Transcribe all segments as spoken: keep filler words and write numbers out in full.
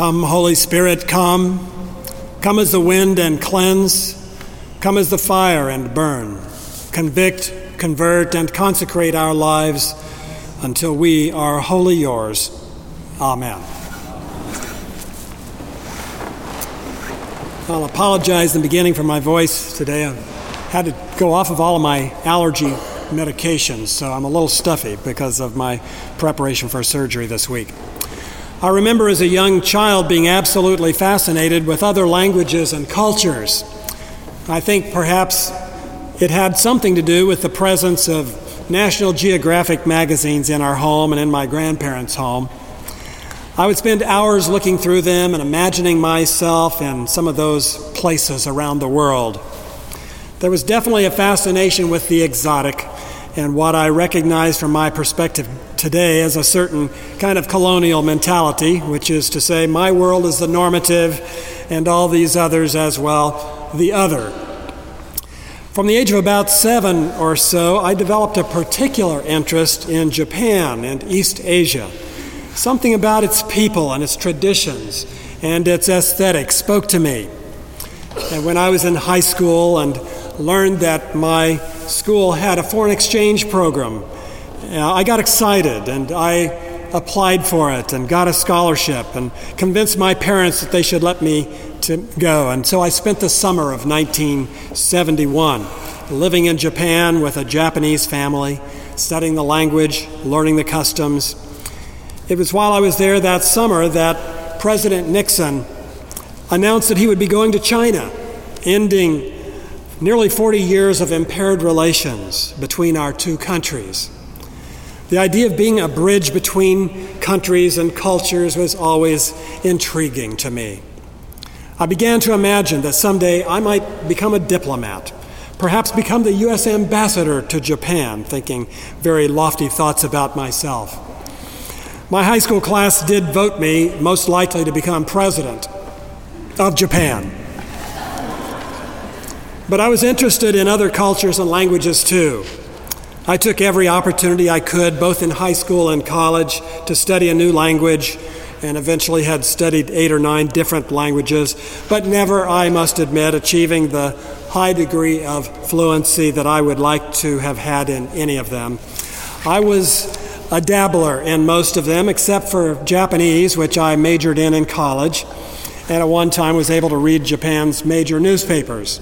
Come, Holy Spirit, come. Come as the wind and cleanse. Come as the fire and burn. Convict, convert, and consecrate our lives until we are wholly yours. Amen. I'll apologize in the beginning for my voice today. I've had to go off of all of my allergy medications, so I'm a little stuffy because of my preparation for surgery this week. I remember as a young child being absolutely fascinated with other languages and cultures. I think perhaps it had something to do with the presence of National Geographic magazines in our home and in my grandparents' home. I would spend hours looking through them and imagining myself in some of those places around the world. There was definitely a fascination with the exotic and what I recognize from my perspective today as a certain kind of colonial mentality, which is to say my world is the normative and all these others as well, the other. From the age of about seven or so, I developed a particular interest in Japan and East Asia. Something about its people and its traditions and its aesthetic spoke to me. And when I was in high school and learned that my school had a foreign exchange program, I got excited and I applied for it and got a scholarship and convinced my parents that they should let me to go. And so I spent the summer of nineteen seventy-one living in Japan with a Japanese family, studying the language, learning the customs. It was while I was there that summer that President Nixon announced that he would be going to China, ending nearly forty years of impaired relations between our two countries. The idea of being a bridge between countries and cultures was always intriguing to me. I began to imagine that someday I might become a diplomat, perhaps become the U S ambassador to Japan, thinking very lofty thoughts about myself. My high school class did vote me most likely to become president of Japan. But I was interested in other cultures and languages too. I took every opportunity I could, both in high school and college, to study a new language, and eventually had studied eight or nine different languages, but never, I must admit, achieving the high degree of fluency that I would like to have had in any of them. I was a dabbler in most of them, except for Japanese, which I majored in in college, and at one time was able to read Japan's major newspapers.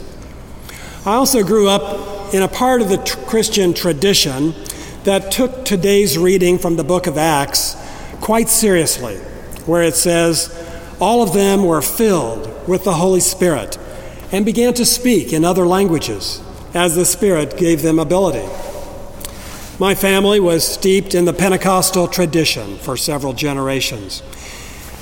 I also grew up in a part of the tr- Christian tradition that took today's reading from the book of Acts quite seriously, where it says, "All of them were filled with the Holy Spirit and began to speak in other languages as the Spirit gave them ability." My family was steeped in the Pentecostal tradition for several generations.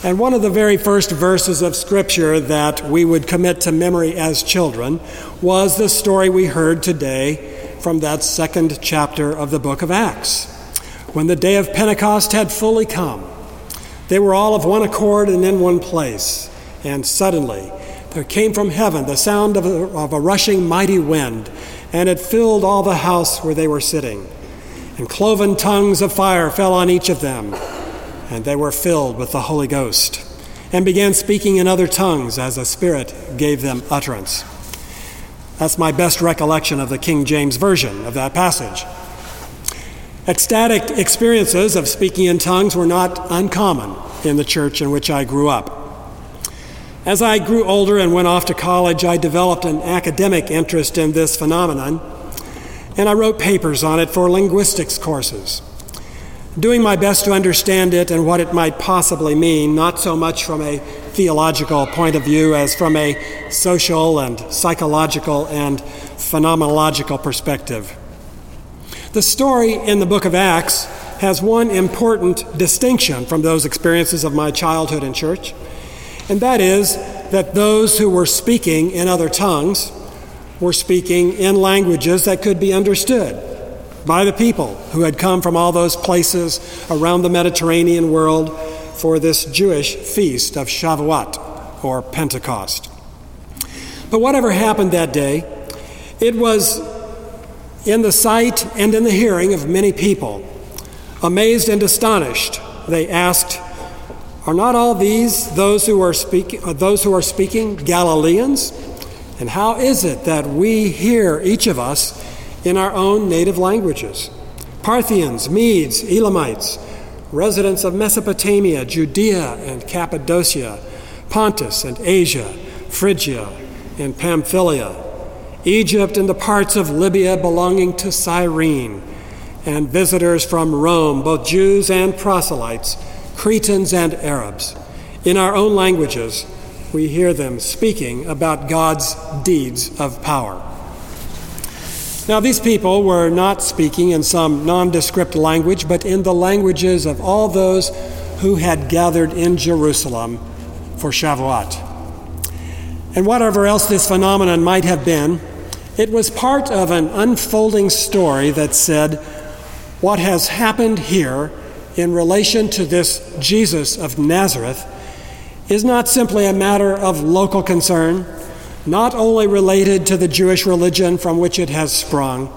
And one of the very first verses of Scripture that we would commit to memory as children was the story we heard today from that second chapter of the book of Acts. When the day of Pentecost had fully come, they were all of one accord and in one place. And suddenly there came from heaven the sound of a, of a rushing mighty wind, and it filled all the house where they were sitting. And cloven tongues of fire fell on each of them, and they were filled with the Holy Ghost, and began speaking in other tongues as the Spirit gave them utterance. That's my best recollection of the King James Version of that passage. Ecstatic experiences of speaking in tongues were not uncommon in the church in which I grew up. As I grew older and went off to college, I developed an academic interest in this phenomenon, and I wrote papers on it for linguistics courses, doing my best to understand it and what it might possibly mean, not so much from a theological point of view as from a social and psychological and phenomenological perspective. The story in the book of Acts has one important distinction from those experiences of my childhood in church, and that is that those who were speaking in other tongues were speaking in languages that could be understood by the people who had come from all those places around the Mediterranean world for this Jewish feast of Shavuot, or Pentecost. But whatever happened that day, it was in the sight and in the hearing of many people. Amazed and astonished, they asked, Are not all these those who are speaking those who are speaking Galileans? And how is it that we hear, each of us, in our own native languages? Parthians, Medes, Elamites, residents of Mesopotamia, Judea and Cappadocia, Pontus and Asia, Phrygia and Pamphylia, Egypt and the parts of Libya belonging to Cyrene, and visitors from Rome, both Jews and proselytes, Cretans and Arabs. In our own languages, we hear them speaking about God's deeds of power. Now, these people were not speaking in some nondescript language, but in the languages of all those who had gathered in Jerusalem for Shavuot. And whatever else this phenomenon might have been, it was part of an unfolding story that said, what has happened here in relation to this Jesus of Nazareth is not simply a matter of local concern, not only related to the Jewish religion from which it has sprung,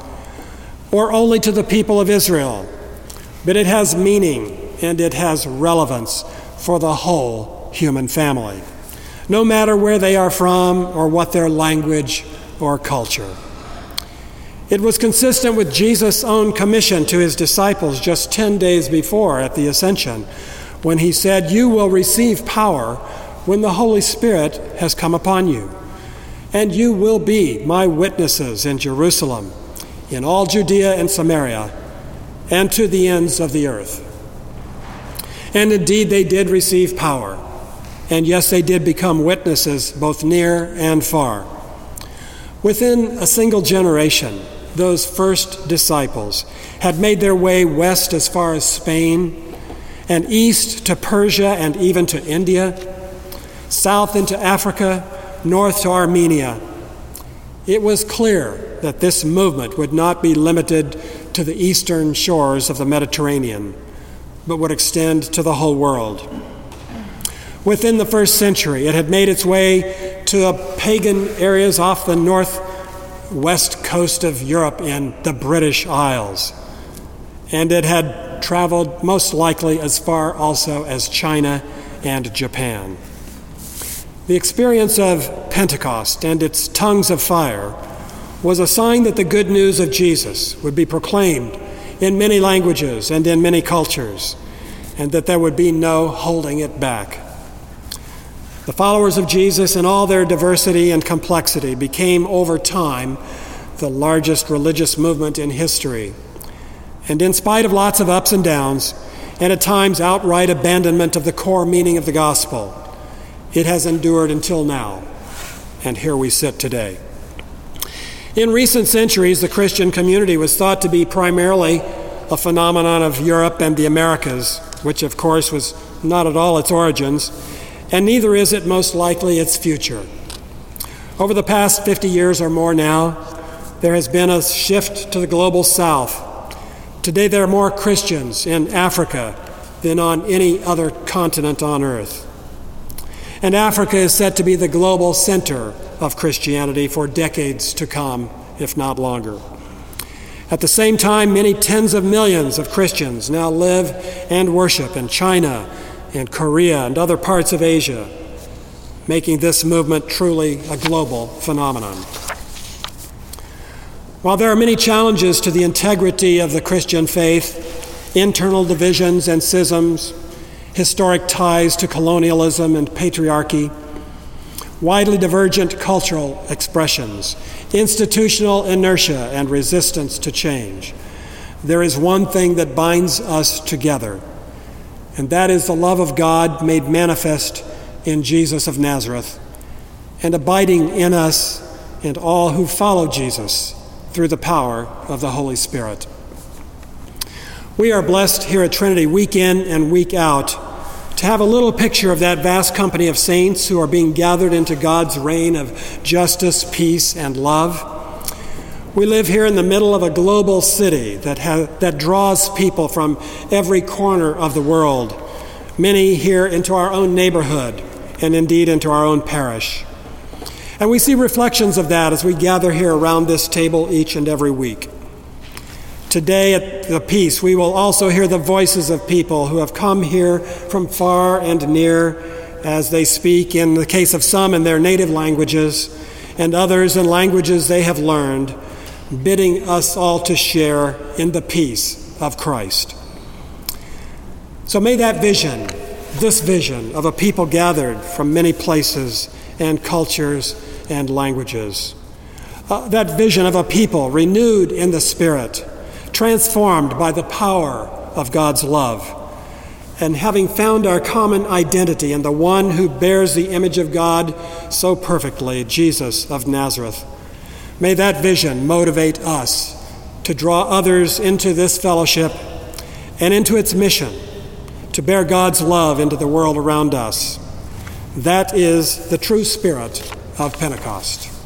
or only to the people of Israel, but it has meaning and it has relevance for the whole human family, no matter where they are from or what their language or culture. It was consistent with Jesus' own commission to his disciples just ten days before at the Ascension, when he said, "You will receive power when the Holy Spirit has come upon you. And you will be my witnesses in Jerusalem, in all Judea and Samaria, and to the ends of the earth." And indeed, they did receive power. And yes, they did become witnesses both near and far. Within a single generation, those first disciples had made their way west as far as Spain, and east to Persia and even to India, south into Africa, north to Armenia. It was clear that this movement would not be limited to the eastern shores of the Mediterranean, but would extend to the whole world. Within the first century, it had made its way to the pagan areas off the northwest coast of Europe in the British Isles, and it had traveled most likely as far also as China and Japan. The experience of Pentecost and its tongues of fire was a sign that the good news of Jesus would be proclaimed in many languages and in many cultures, and that there would be no holding it back. The followers of Jesus in all their diversity and complexity became over time the largest religious movement in history. And in spite of lots of ups and downs, and at times outright abandonment of the core meaning of the gospel, it has endured until now, and here we sit today. In recent centuries, the Christian community was thought to be primarily a phenomenon of Europe and the Americas, which of course was not at all its origins, and neither is it most likely its future. Over the past fifty years or more now, there has been a shift to the global south. Today there are more Christians in Africa than on any other continent on earth. And Africa is set to be the global center of Christianity for decades to come, if not longer. At the same time, many tens of millions of Christians now live and worship in China and Korea and other parts of Asia, making this movement truly a global phenomenon. While there are many challenges to the integrity of the Christian faith, internal divisions and schisms, historic ties to colonialism and patriarchy, widely divergent cultural expressions, institutional inertia and resistance to change, there is one thing that binds us together, and that is the love of God made manifest in Jesus of Nazareth and abiding in us and all who follow Jesus through the power of the Holy Spirit. We are blessed here at Trinity week in and week out to have a little picture of that vast company of saints who are being gathered into God's reign of justice, peace, and love. We live here in the middle of a global city that ha- that draws people from every corner of the world, many here into our own neighborhood and indeed into our own parish. And we see reflections of that as we gather here around this table each and every week. Today at the peace, we will also hear the voices of people who have come here from far and near as they speak, in the case of some in their native languages, and others in languages they have learned, bidding us all to share in the peace of Christ. So may that vision, this vision of a people gathered from many places and cultures and languages, uh, that vision of a people renewed in the Spirit, transformed by the power of God's love, and having found our common identity in the one who bears the image of God so perfectly, Jesus of Nazareth, may that vision motivate us to draw others into this fellowship and into its mission to bear God's love into the world around us. That is the true spirit of Pentecost.